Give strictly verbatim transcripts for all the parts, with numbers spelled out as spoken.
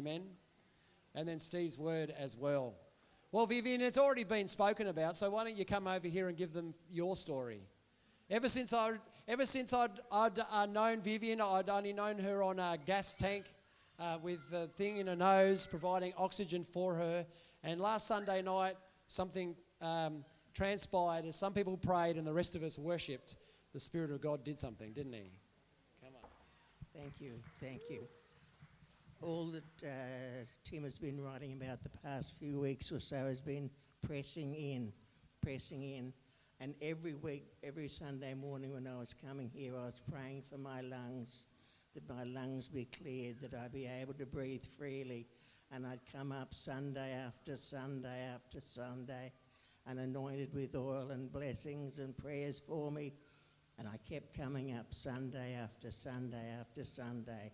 Amen. And then Steve's word as well. Well, Vivian, it's already been spoken about, so why don't you come over here and give them your story? Ever since I, ever since I'd, I'd uh, known Vivian, I'd only known her on a gas tank uh, with a thing in her nose, providing oxygen for her. And last Sunday night, something um, transpired as some people prayed and the rest of us worshipped. The Spirit of God did something, didn't He? Come on. Thank you, thank you. All that uh, Tim has been writing about the past few weeks or so has been pressing in, pressing in. And every week, every Sunday morning when I was coming here, I was praying for my lungs, that my lungs be cleared, that I'd be able to breathe freely. And I'd come up Sunday after Sunday after Sunday and anointed with oil and blessings and prayers for me. And I kept coming up Sunday after Sunday after Sunday.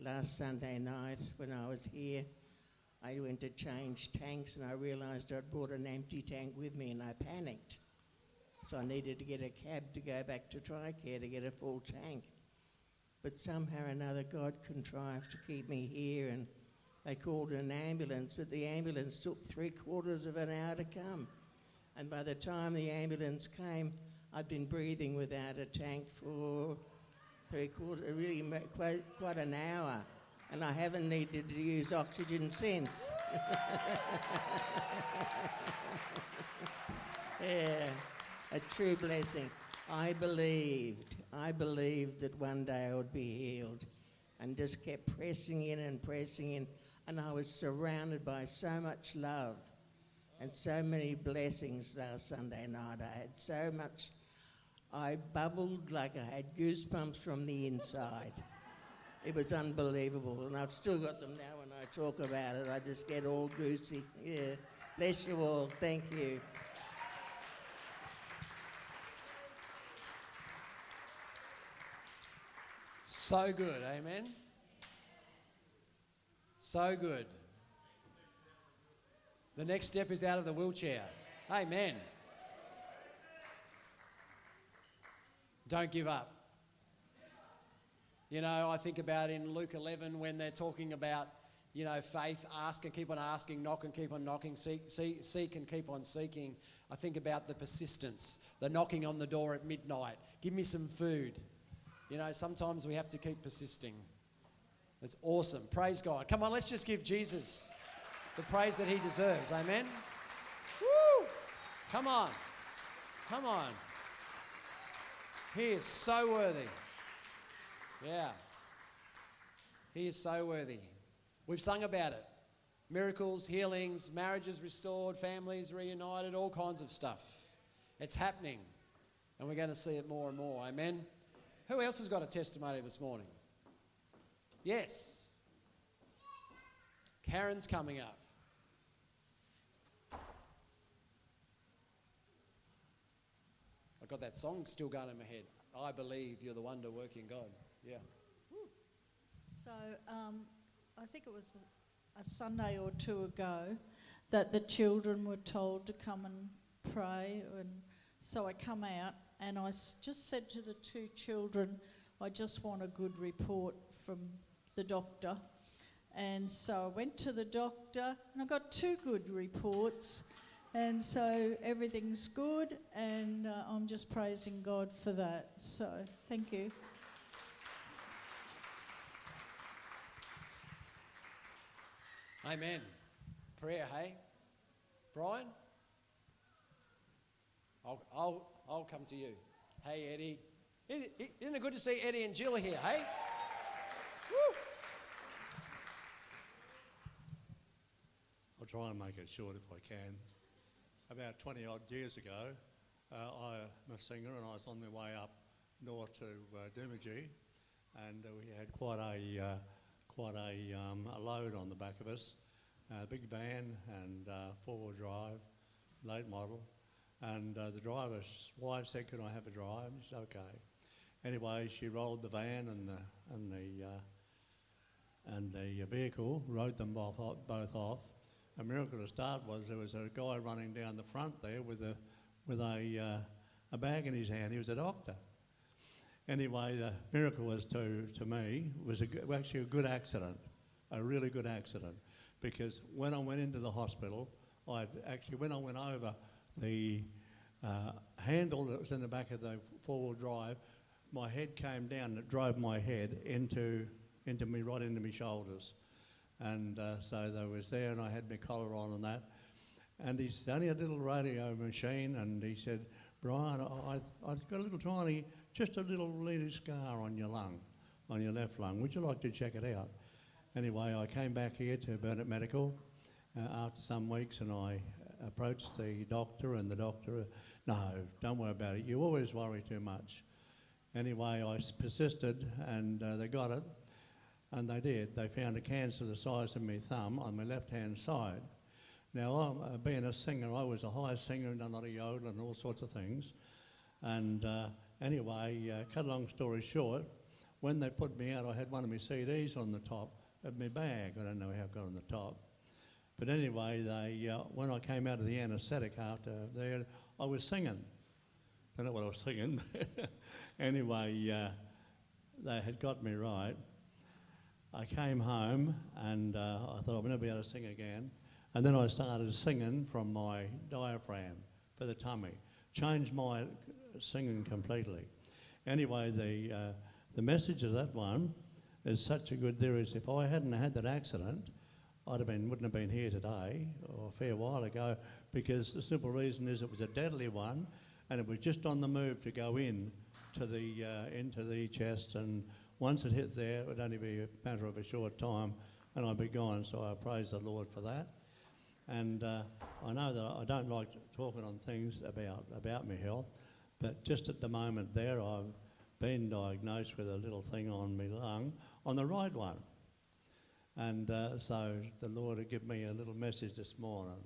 Last Sunday night when I was here, I went to change tanks and I realised I'd brought an empty tank with me and I panicked. So I needed to get a cab to go back to TRICARE to get a full tank. But somehow or another, God contrived to keep me here, and they called an ambulance, but the ambulance took three quarters of an hour to come. And by the time the ambulance came, I'd been breathing without a tank for three quarters, really quite, quite an hour, and I haven't needed to use oxygen since. Yeah, a true blessing. I believed, I believed that one day I would be healed, and just kept pressing in and pressing in, and I was surrounded by so much love and so many blessings last Sunday night. I had so much. I bubbled like I had goosebumps from the inside. It was unbelievable, and I've still got them now when I talk about it. I just get all goosey. Yeah, bless you all. Thank you. So good, amen? So good. The next step is out of the wheelchair. Amen. Don't give up. You know, I think about in Luke eleven when they're talking about, you know, faith, ask and keep on asking, knock and keep on knocking, seek, seek, seek and keep on seeking. I think about the persistence, the knocking on the door at midnight. Give me some food. You know, sometimes we have to keep persisting. It's awesome. Praise God. Come on, let's just give Jesus the praise that He deserves. Amen? Woo! Come on. Come on. He is so worthy. Yeah. He is so worthy. We've sung about it. Miracles, healings, marriages restored, families reunited, all kinds of stuff. It's happening. And we're going to see it more and more. Amen? Who else has got a testimony this morning? Yes. Karen's coming up. I've got that song still going in my head. I believe you're the wonder working God. Yeah. So um, I think it was a Sunday or two ago that the children were told to come and pray. And so I come out. And I just said to the two children, I just want a good report from the doctor. And so I went to the doctor and I got two good reports. And so everything's good, and uh, I'm just praising God for that. So thank you. Amen. Prayer, hey? Brian? I'll... I'll I'll come to you. Hey, Eddie. Isn't it good to see Eddie and Jill here, hey? Woo. I'll try and make it short if I can. About twenty-odd years ago, uh, I'm a singer and I was on my way up north to uh, Dumaguete, and uh, we had quite a uh, quite a, um, a load on the back of us, a uh, big van and uh, four-wheel drive, late model. And uh, the driver's wife said, "Can I have a drive?" I said, "Okay." Anyway, she rolled the van and the and the uh, and the vehicle, rode them both off, both off. A miracle to start was there was a guy running down the front there with a with a uh, a bag in his hand. He was a doctor. Anyway, the miracle was to to me was a, actually a good accident. a really good accident, because when I went into the hospital, I actually, when I went over, the uh, handle that was in the back of the four-wheel drive, my head came down and it drove my head into into me, right into my shoulders. And uh, so they was there and I had my collar on and that. And he's only a little radio machine, and he said, Brian, I, I've got a little tiny, just a little little scar on your lung, on your left lung. Would you like to check it out? Anyway, I came back here to Burnett Medical uh, after some weeks, and I approached the doctor, and the doctor, no, don't worry about it. You always worry too much. Anyway, I persisted, and uh, they got it, and they did. They found a cancer the size of my thumb on my left-hand side. Now, I'm, uh, being a singer, I was a high singer and a lot of yodeling and all sorts of things. And uh, anyway, uh, cut a long story short, when they put me out, I had one of my C Ds on the top of my bag. I don't know how it got on the top. But anyway, they uh, when I came out of the anaesthetic after there, I was singing. I don't know what I was singing. Anyway, uh, they had got me right. I came home and uh, I thought, I'll never be able to sing again. And then I started singing from my diaphragm for the tummy. Changed my singing completely. Anyway, the uh, the message of that one is such a good there is if I hadn't had that accident, I'd have been wouldn't have been here today or a fair while ago, because the simple reason is it was a deadly one, and it was just on the move to go in to the uh, into the chest, and once it hit there, it would only be a matter of a short time, and I'd be gone. So I praise the Lord for that. And uh, I know that I don't like talking on things about, about my health, but just at the moment there, I've been diagnosed with a little thing on my lung, on the right one. And uh, so the Lord had given me a little message this morning.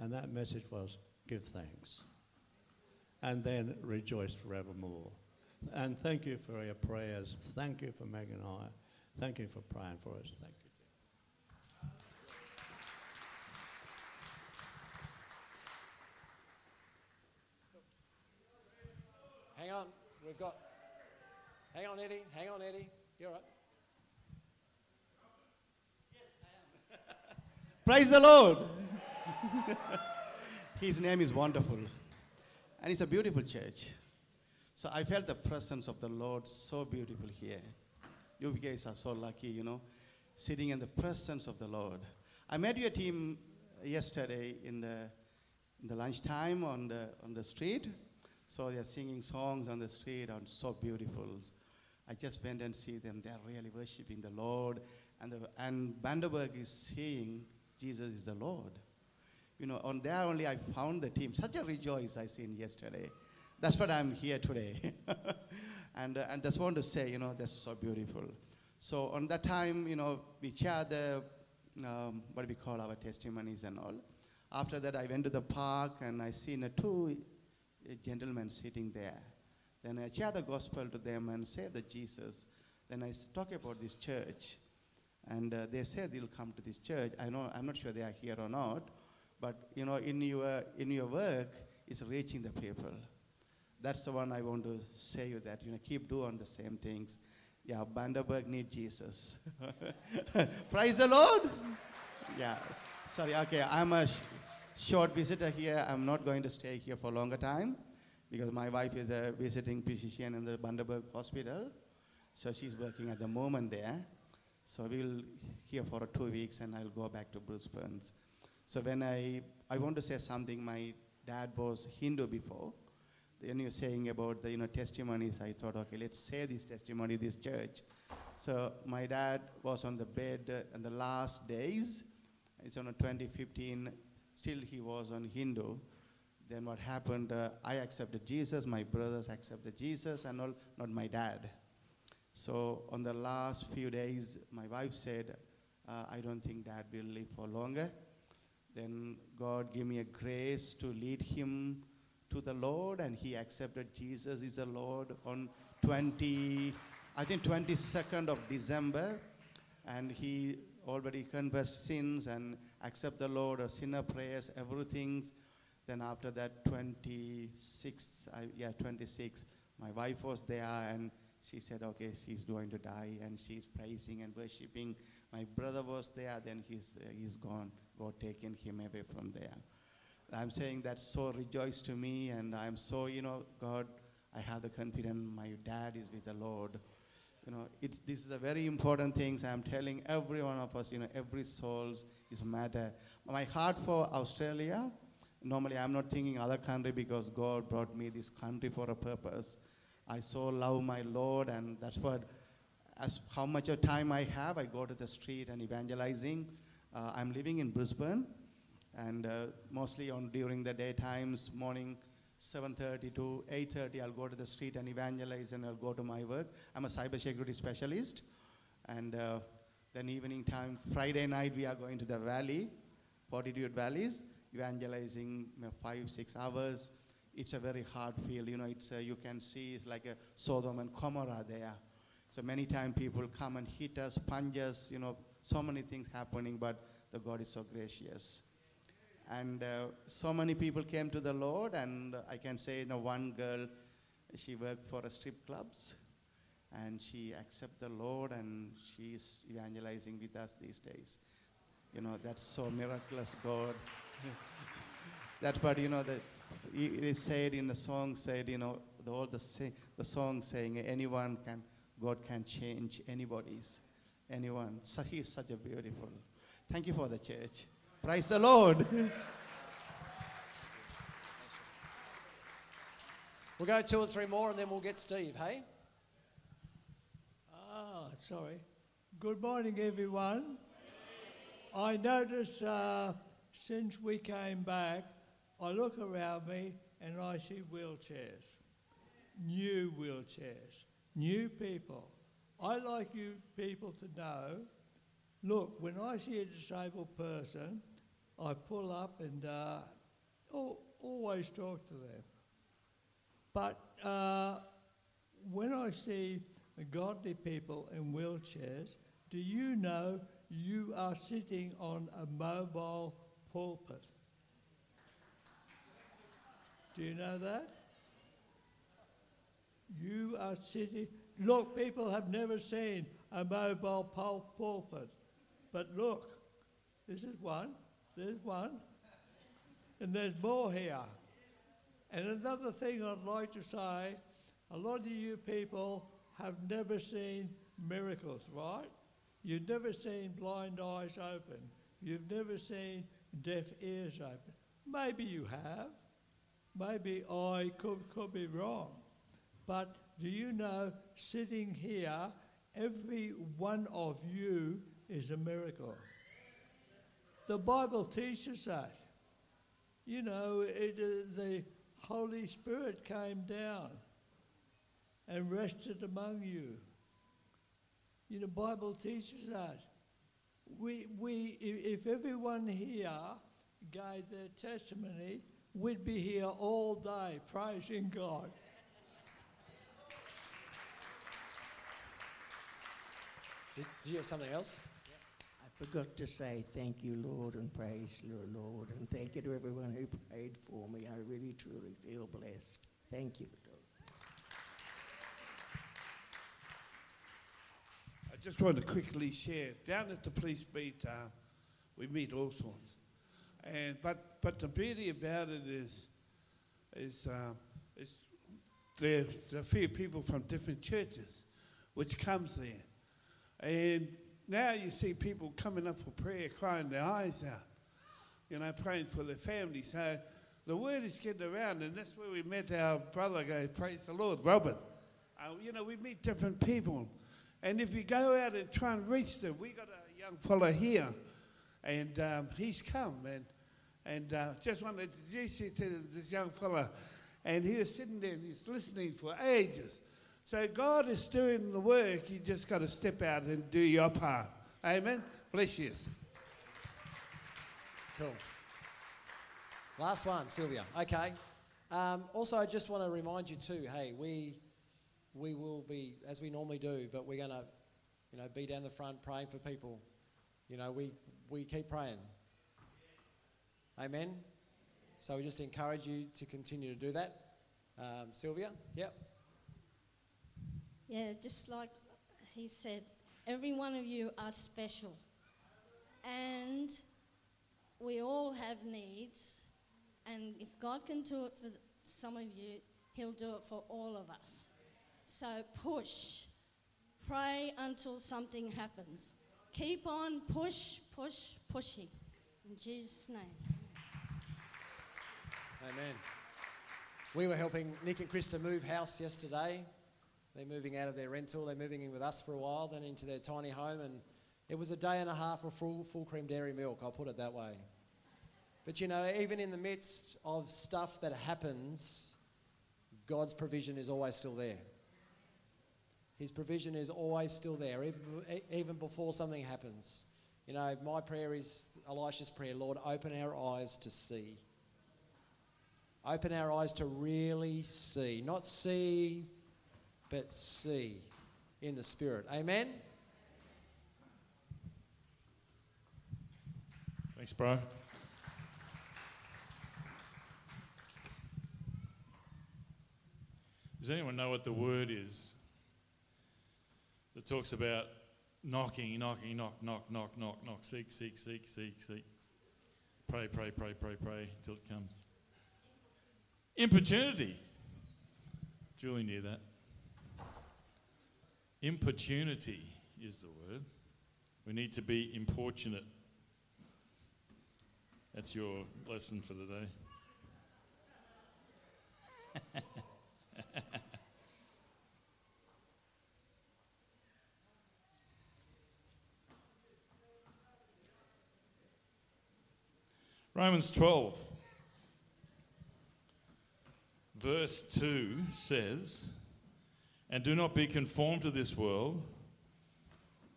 And that message was, give thanks. And then rejoice forevermore. And thank you for your prayers. Thank you for Megan and I. Thank you for praying for us. Thank you. Hang on, we've got, hang on Eddie, hang on Eddie, you're all right. Yes, I am. Praise the Lord. His name is wonderful, and it's a beautiful church. So I felt the presence of the Lord so beautiful here. You guys are so lucky, you know, sitting in the presence of the Lord. I met your team yesterday in the in the lunchtime on the on the street. So they're singing songs on the street, and so beautiful. I just went and see them. They're really worshiping the Lord. And the, and Bundaberg is saying, Jesus is the Lord. You know, on there only I found the team. Such a rejoice I seen yesterday. That's what I'm here today. and uh, and just want to say, you know, that's so beautiful. So on that time, you know, we share the, um, what we call our testimonies and all. After that, I went to the park, and I seen a two a gentleman sitting there. Then I share the gospel to them and say the Jesus. Then I talk about this church, and uh, they say they'll come to this church. I know I'm not sure they are here or not, but you know, in your in your work, it's reaching the people. That's the one I want to say you that you know keep doing the same things. Yeah, Bundaberg need Jesus. Praise the Lord. Yeah. Sorry. Okay, I'm a. Sh- Short visitor here. I'm not going to stay here for a longer time because my wife is a visiting physician in the Bundaberg Hospital. So she's working at the moment there. So we'll here for two weeks and I'll go back to Brisbane. So when I, I want to say something, my dad was Hindu before. Then you're saying about the you know testimonies. I thought, okay, let's say this testimony, this church. So my dad was on the bed in the last days. It's on twenty fifteen. Still he was on Hindu. Then what happened, uh, I accepted Jesus, my brothers accepted Jesus, and all, not my dad. So on the last few days, my wife said, uh, I don't think dad will live for longer. Then God gave me a grace to lead him to the Lord, and he accepted Jesus is the Lord on twenty, I think twenty-second of December, and he already confessed sins and accept the Lord or sinner prayers, everything. Then after that, twenty-sixth, I, yeah, twenty-sixth, my wife was there and She said, okay, she's going to die, and she's praising and worshiping. My brother was there, then he's, uh, he's gone. God taken him away from there. I'm saying that so rejoice to me, and I'm so, you know, God, I have the confidence my dad is with the Lord. You know, it's, this is a very important thing. I'm telling every one of us, you know, every soul is a matter. My heart for Australia, normally I'm not thinking other country because God brought me this country for a purpose. I so love my Lord, and that's what, as how much of time I have, I go to the street and evangelizing. Uh, I'm living in Brisbane, and uh, mostly on during the day times, morning seven thirty to eight thirty, I'll go to the street and evangelize, and I'll go to my work. I'm a cybersecurity specialist, and uh, then evening time, Friday night, we are going to the valley, Fortitude Valleys, evangelizing you know, five, six hours. It's a very hard field, you know, it's uh, you can see it's like a Sodom and Gomorrah there. So many times people come and hit us, punch us, you know, so many things happening, but the God is so gracious. And uh, so many people came to the Lord, and I can say, you know, one girl, she worked for a strip clubs, and she accepted the Lord, and she's evangelizing with us these days. You know, that's so miraculous, God. That's what, you know, the, it is said in the song, said, you know, the, all the, say, the song saying, anyone can, God can change anybody's, anyone. So he is such a beautiful. Thank you for the church. Praise the Lord. We'll go two or three more and then we'll get Steve, hey? Ah, sorry. Good morning, everyone. I notice uh, since we came back, I look around me and I see wheelchairs, new wheelchairs, new people. I like you people to know, look, when I see a disabled person, I pull up and uh, oh, always talk to them. But uh, when I see godly people in wheelchairs, do you know you are sitting on a mobile pulpit? Do you know that? You are sitting... Look, people have never seen a mobile pul- pulpit. But look, this is one, there's one, and there's more here. And another thing I'd like to say, a lot of you people have never seen miracles, right? You've never seen blind eyes open. You've never seen deaf ears open. Maybe you have. Maybe I could, could be wrong, but do you know, sitting here, every one of you is a miracle. The Bible teaches that. You know, it, uh, the Holy Spirit came down and rested among you. You know, the Bible teaches that. We, we, if everyone here gave their testimony, we'd be here all day praising God. Did, did you have something else? Yeah. I forgot to say thank you, Lord, and praise you, Lord, and thank you to everyone who prayed for me. I really, truly feel blessed. Thank you, Lord. I just want to quickly share. Down at the police beat, uh, we meet all sorts. And but but the beauty about it is is um, is there's a few people from different churches which comes there, and now you see people coming up for prayer, crying their eyes out, you know, praying for their family. So the word is getting around, and that's where we met our brother. Go praise the Lord, Robert. Uh, you know, we meet different people, and if you go out and try and reach them, we got a young fellow here. And um, he's come, and and uh, just wanted to introduce to this young fella. And he was sitting there, and he's listening for ages. So God is doing the work. You just got to step out and do your part. Amen? Bless you. Cool. Last one, Sylvia. Okay. Um, also, I just want to remind you too, hey, we we will be, as we normally do, but we're going to, you know, be down the front praying for people. You know, we... We keep praying. Amen. So we just encourage you to continue to do that. Um, Sylvia? Yep. Yeah, just like he said, every one of you are special. And we all have needs. And if God can do it for some of you, he'll do it for all of us. So push. Pray until something happens. Keep on push, push, pushing. In Jesus' name. Amen. We were helping Nick and Krista move house yesterday. They're moving out of their rental. They're moving in with us for a while, then into their tiny home. And it was a day and a half of full, full cream dairy milk, I'll put it that way. But, you know, even in the midst of stuff that happens, God's provision is always still there. His provision is always still there, even, even before something happens. You know, my prayer is Elisha's prayer, Lord, open our eyes to see. Open our eyes to really see. Not see, but see in the Spirit. Amen? Thanks, bro. Does anyone know what the word is that talks about knocking, knocking, knock, knock, knock, knock, knock, seek, seek, seek, seek, seek, pray, pray, pray, pray, pray, till it comes? Importunity. Julie knew that. Importunity is the word. We need to be importunate. That's your lesson for the day. Romans twelve, verse two says, and do not be conformed to this world,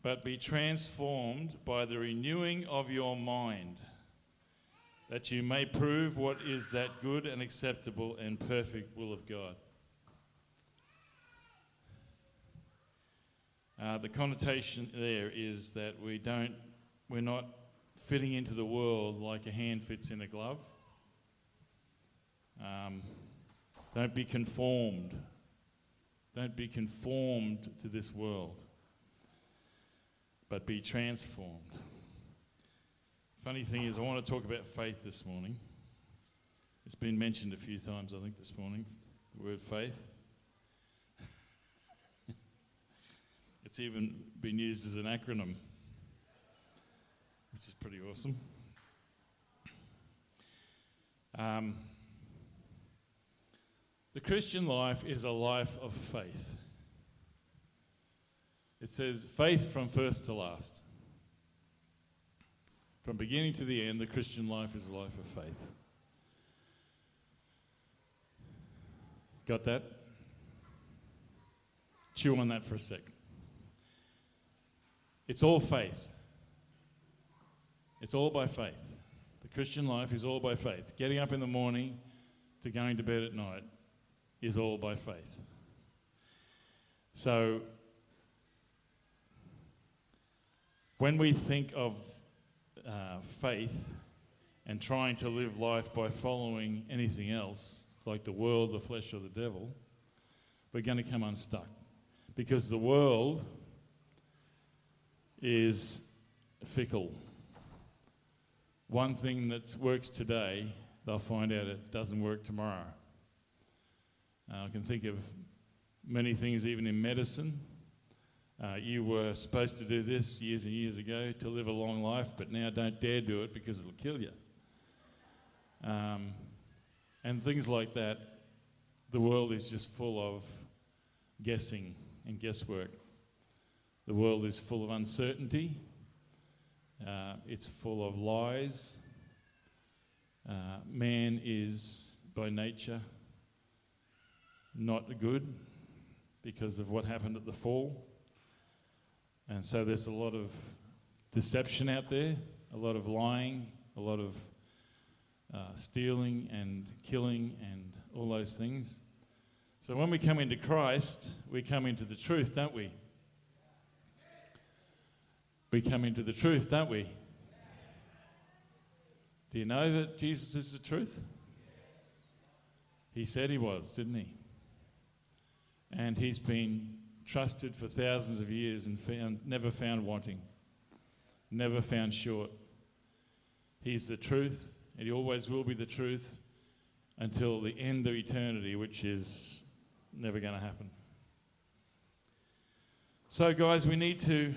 but be transformed by the renewing of your mind, that you may prove what is that good and acceptable and perfect will of God. Uh, the connotation there is that we don't, we're not fitting into the world like a hand fits in a glove. Um, don't be conformed. Don't be conformed to this world, but be transformed. Funny thing is, I want to talk about faith this morning. It's been mentioned a few times, I think, this morning, the word faith. It's even been used as an acronym, which is pretty awesome. Um, the Christian life is a life of faith. It says faith from first to last. From beginning to the end, the Christian life is a life of faith. Got that? Chew on that for a sec. It's all faith. It's all by faith. The Christian life is all by faith. Getting up in the morning to going to bed at night is all by faith. So, when we think of uh, faith and trying to live life by following anything else, like the world, the flesh, or the devil, we're going to come unstuck. Because the world is fickle. One thing that works today, they'll find out it doesn't work tomorrow. Uh, I can think of many things, even in medicine. Uh, you were supposed to do this years and years ago to live a long life, but now don't dare do it because it'll kill you. Um, and things like that, the world is just full of guessing and guesswork. The world is full of uncertainty. Uh, it's full of lies. Uh, man is, by nature, not good because of what happened at the fall. And so there's a lot of deception out there, a lot of lying, a lot of uh, stealing and killing and all those things. So when we come into Christ, we come into the truth, don't we? We come into the truth, don't we? Do you know that Jesus is the truth? He said he was, didn't he? And he's been trusted for thousands of years and found, never found wanting, never found short. He's the truth, and he always will be the truth until the end of eternity, which is never going to happen. So, guys, we need to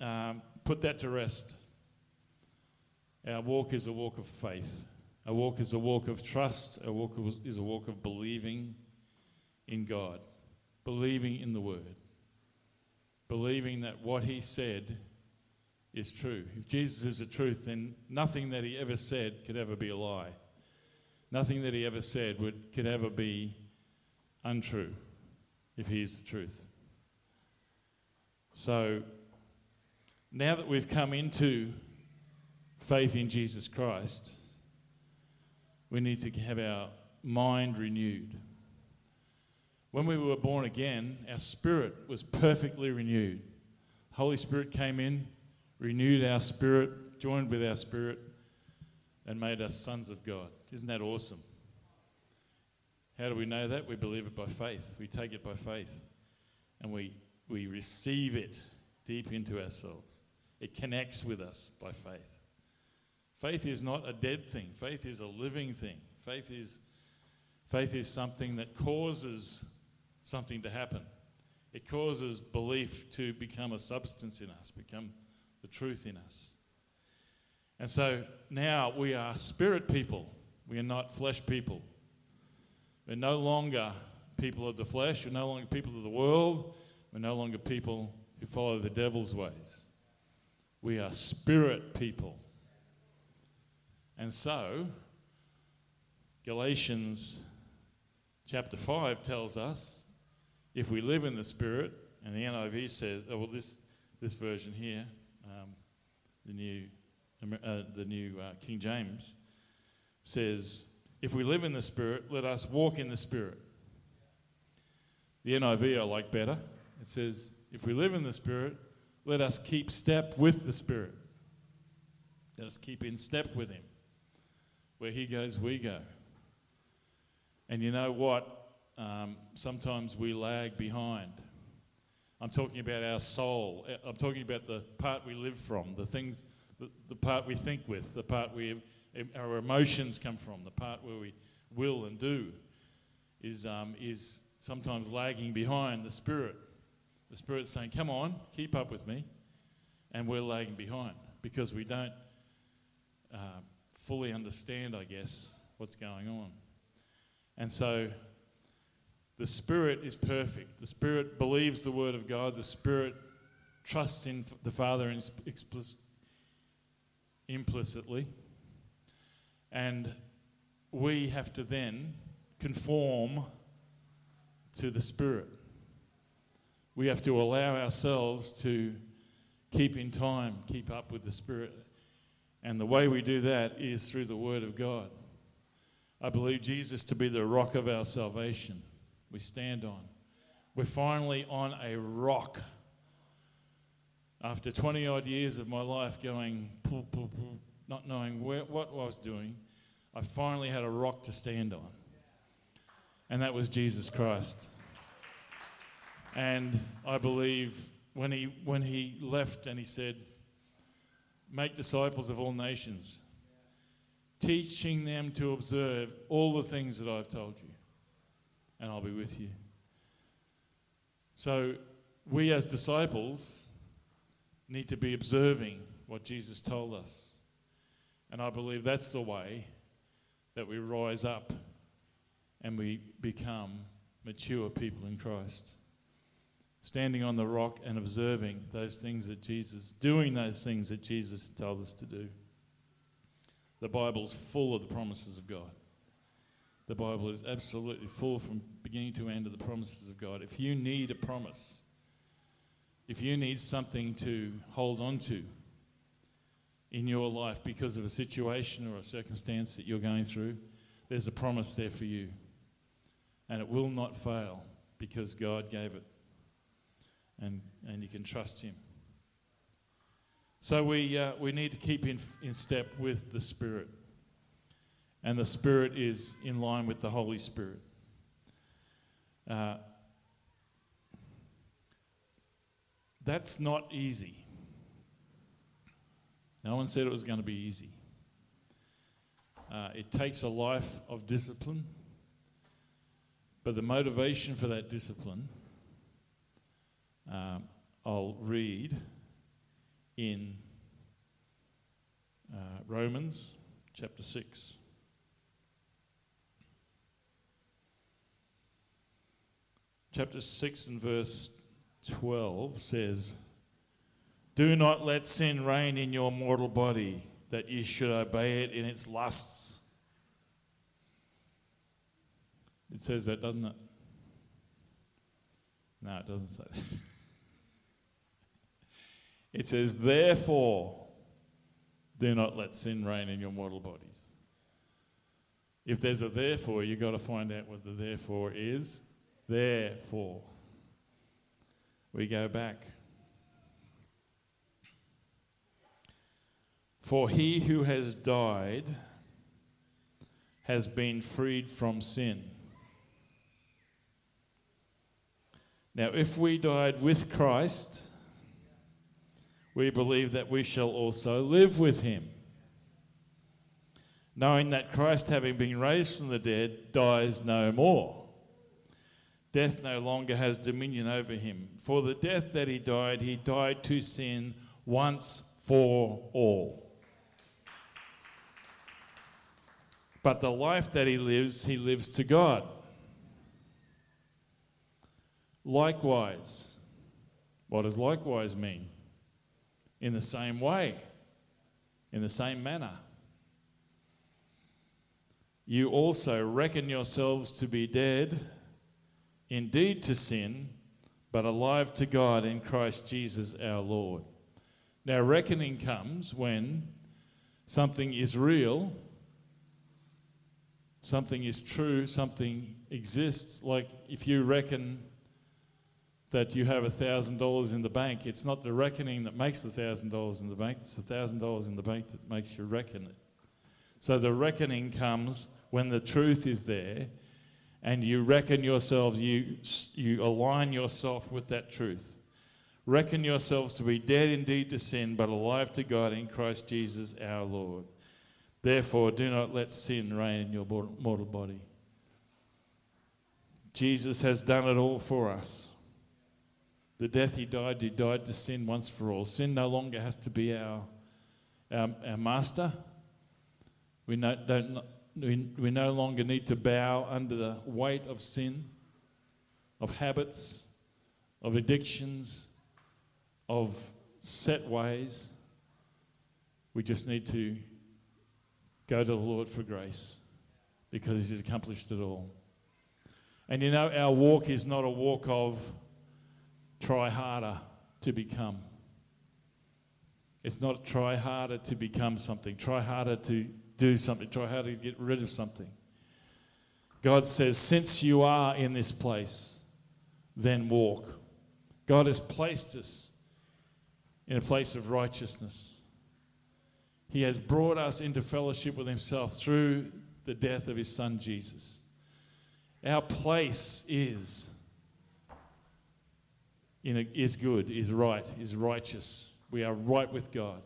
um, put that to rest. Our walk is a walk of faith. Our walk is a walk of trust. Our walk is a walk of believing in God, believing in the Word, believing that what He said is true. If Jesus is the truth, then nothing that He ever said could ever be a lie. Nothing that He ever said would could ever be untrue if He is the truth. So now that we've come into faith in Jesus Christ, we need to have our mind renewed. When we were born again, our spirit was perfectly renewed. The Holy Spirit came in, renewed our spirit, joined with our spirit, and made us sons of God. Isn't that awesome? How do we know that? We believe it by faith. We take it by faith, and we we receive it deep into ourselves. It connects with us by faith. Faith is not a dead thing. Faith is a living thing. Faith is faith is something that causes something to happen. It causes belief to become a substance in us, become the truth in us. And so now we are spirit people. We are not flesh people. We're no longer people of the flesh. We're no longer people of the world. We're no longer people who follow the devil's ways. We are spirit people. And so, Galatians chapter five tells us, if we live in the Spirit, and the N I V says, oh, well, this this version here, um, the new uh, the new uh, King James, says, if we live in the Spirit, let us walk in the Spirit. The N I V I like better. It says, if we live in the Spirit, let us keep step with the Spirit. Let us keep in step with Him. Where He goes, we go. And you know what? Um, sometimes we lag behind. I'm talking about our soul. I'm talking about the part we live from, the things, the, the part we think with, the part we our emotions come from, the part where we will and do, is um, is sometimes lagging behind the Spirit. The Spirit's saying, "Come on, keep up with me," and we're lagging behind because we don't. Um, fully understand, I guess, what's going on. And so the Spirit is perfect. The Spirit believes the Word of God. The Spirit trusts in the Father in explicit, implicitly. And we have to then conform to the Spirit. We have to allow ourselves to keep in time, keep up with the Spirit. And the way we do that is through the Word of God. I believe Jesus to be the rock of our salvation. We stand on. We're finally on a rock. After twenty-odd years of my life going, poo, poo, poo, not knowing where, what I was doing, I finally had a rock to stand on. And that was Jesus Christ. And I believe when he when he left and he said, "Make disciples of all nations, teaching them to observe all the things that I've told you, and I'll be with you." So we as disciples need to be observing what Jesus told us. And I believe that's the way that we rise up and we become mature people in Christ. Standing on the rock and observing those things that Jesus, doing those things that Jesus told us to do. The Bible's full of the promises of God. The Bible is absolutely full from beginning to end of the promises of God. If you need a promise, if you need something to hold on to in your life because of a situation or a circumstance that you're going through, there's a promise there for you. And it will not fail because God gave it. And, and you can trust Him. So we uh, we need to keep in, in step with the Spirit. And the Spirit is in line with the Holy Spirit. Uh, That's not easy. No one said it was going to be easy. Uh, it takes a life of discipline, but the motivation for that discipline, um, I'll read in uh, Romans chapter six. Chapter six and verse twelve says, "Do not let sin reign in your mortal body, that you should obey it in its lusts." It says that, doesn't it? No, it doesn't say that. It says, "Therefore, do not let sin reign in your mortal bodies." If there's a therefore, you've got to find out what the therefore is. Therefore, we go back. "For he who has died has been freed from sin. Now, if we died with Christ, we believe that we shall also live with him, knowing that Christ, having been raised from the dead, dies no more. Death no longer has dominion over him. For the death that he died, he died to sin once for all. But the life that he lives, he lives to God. Likewise." What does likewise mean? In the same way, in the same manner. "You also reckon yourselves to be dead, indeed to sin, but alive to God in Christ Jesus our Lord." Now, reckoning comes when something is real. Something is true, something exists. Like if you reckon that you have one thousand dollars in the bank, it's not the reckoning that makes the one thousand dollars in the bank, it's the one thousand dollars in the bank that makes you reckon it. So the reckoning comes when the truth is there and you reckon yourselves, you, you align yourself with that truth. "Reckon yourselves to be dead indeed to sin, but alive to God in Christ Jesus our Lord. Therefore, do not let sin reign in your mortal body." Jesus has done it all for us. The death he died, he died to sin once for all. Sin no longer has to be our our, our master. We no, don't, we, we no longer need to bow under the weight of sin, of habits, of addictions, of set ways. We just need to go to the Lord for grace, because he's accomplished it all. And you know, our walk is not a walk of try harder to become. It's not try harder to become something, try harder to do something, try harder to get rid of something. God says, since you are in this place, then walk. God has placed us in a place of righteousness. He has brought us into fellowship with himself through the death of his son, Jesus. Our place is, in a, is good, is right, is righteous. We are right with God.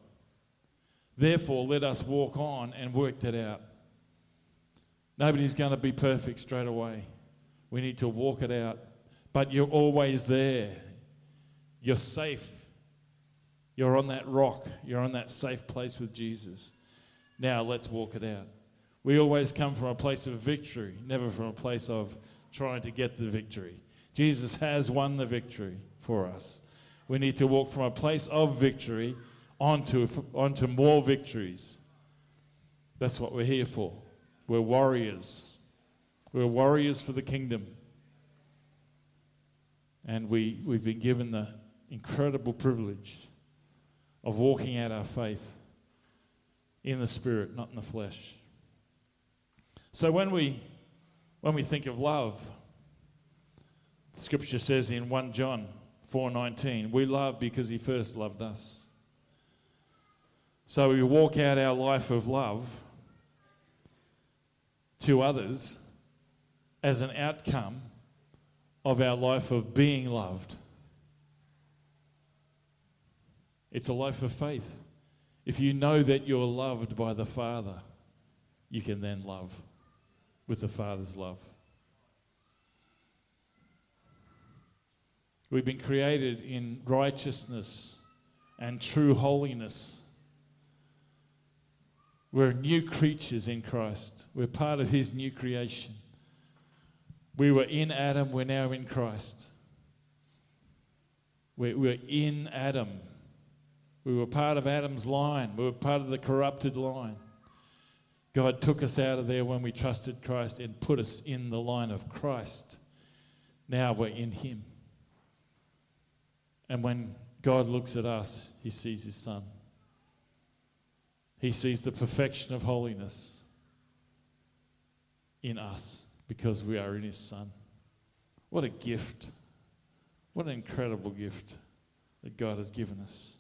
Therefore, let us walk on and work that out. Nobody's going to be perfect straight away. We need to walk it out. But you're always there. You're safe. You're on that rock. You're on that safe place with Jesus. Now let's walk it out. We always come from a place of victory, never from a place of trying to get the victory. Jesus has won the victory for us. We need to walk from a place of victory onto, onto more victories. That's what we're here for. We're warriors. We're warriors for the kingdom. And we, we've been given the incredible privilege of walking out our faith in the spirit, not in the flesh. So when we when we think of love, Scripture says in First John four nineteen, we love because he first loved us. So we walk out our life of love to others as an outcome of our life of being loved. It's a life of faith. If you know that you're loved by the Father, you can then love with the Father's love. We've been created in righteousness and true holiness. We're new creatures in Christ. We're part of his new creation. We were in Adam, we're now in Christ. We're, we're in Adam. We were part of Adam's line. We were part of the corrupted line. God took us out of there when we trusted Christ and put us in the line of Christ. Now we're in him. And when God looks at us, he sees his Son. He sees the perfection of holiness in us because we are in his Son. What a gift. What an incredible gift that God has given us.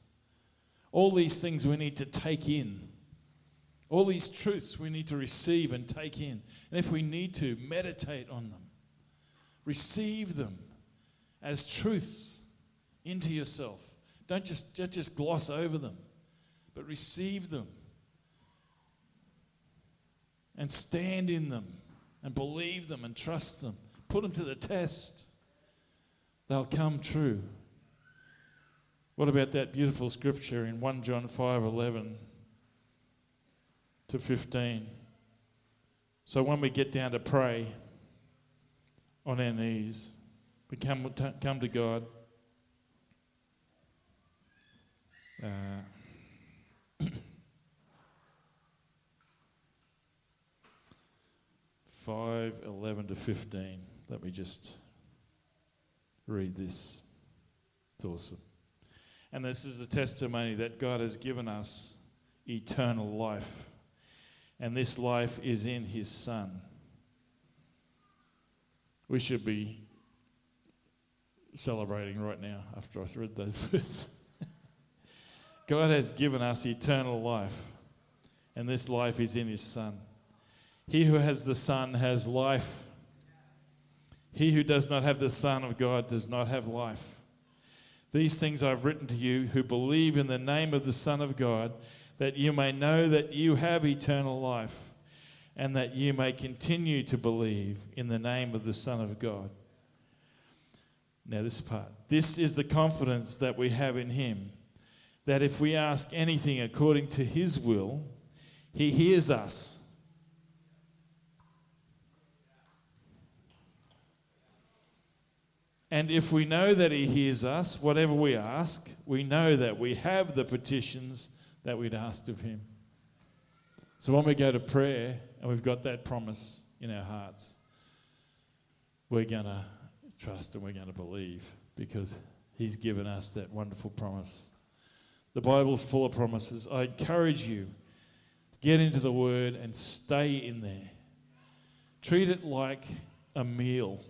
All these things we need to take in. All these truths we need to receive and take in. And if we need to, meditate on them. Receive them as truths into yourself. Don't just, just, just gloss over them, but receive them and stand in them and believe them and trust them. Put them to the test. They'll come true. What about that beautiful scripture in First John five, eleven to fifteen? So when we get down to pray on our knees, we come, come to God. Uh, five, eleven to fifteen. Let me just read this. It's awesome. And this is the testimony that God has given us eternal life. And this life is in his Son. We should be celebrating right now after I read those words. God has given us eternal life, and this life is in his Son. He who has the Son has life. He who does not have the Son of God does not have life. These things I've written to you who believe in the name of the Son of God, that you may know that you have eternal life, and that you may continue to believe in the name of the Son of God. Now this part. This is the confidence that we have in him, that if we ask anything according to his will, he hears us. And if we know that he hears us, whatever we ask, we know that we have the petitions that we'd asked of him. So when we go to prayer and we've got that promise in our hearts, we're going to trust and we're going to believe because he's given us that wonderful promise. The Bible's full of promises. I encourage you, get into the Word and stay in there. Treat it like a meal.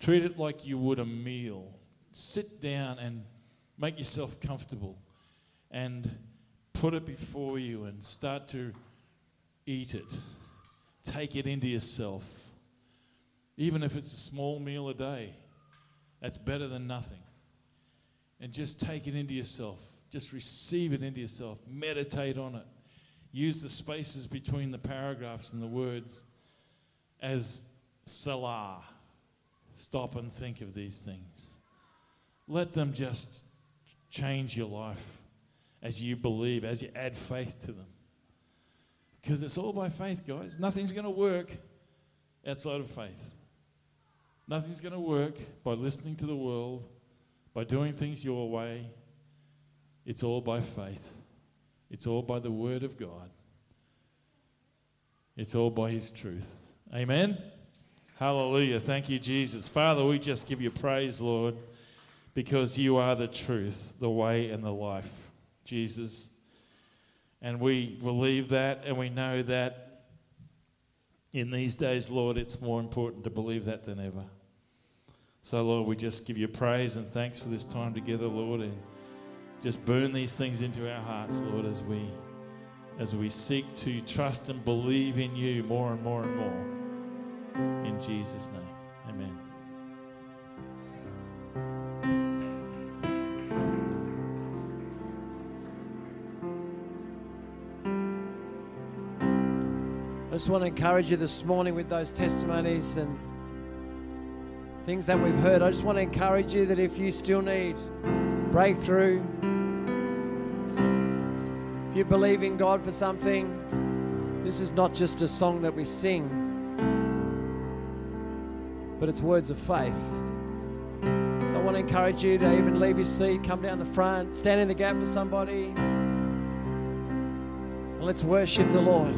Treat it like you would a meal. Sit down and make yourself comfortable and put it before you and start to eat it. Take it into yourself. Even if it's a small meal a day, that's better than nothing. And just take it into yourself. Just receive it into yourself. Meditate on it. Use the spaces between the paragraphs and the words as Selah. Stop and think of these things. Let them just change your life as you believe, as you add faith to them. Because it's all by faith, guys. Nothing's going to work outside of faith. Nothing's going to work by listening to the world, by doing things your way. It's all by faith. It's all by the Word of God. It's all by his truth. Amen? Hallelujah. Thank you, Jesus. Father, we just give you praise, Lord, because you are the truth, the way, and the life, Jesus. And we believe that, and we know that in these days, Lord, it's more important to believe that than ever. So, Lord, we just give you praise and thanks for this time together, Lord, and just burn these things into our hearts, Lord, as we as we seek to trust and believe in you more and more and more. In Jesus' name, amen. I just want to encourage you this morning with those testimonies and things that we've heard. I just want to encourage you that if you still need breakthrough, if you believe in God for something, this is not just a song that we sing, but it's words of faith. So I want to encourage you to even leave your seat, come down the front, stand in the gap for somebody, and let's worship the Lord.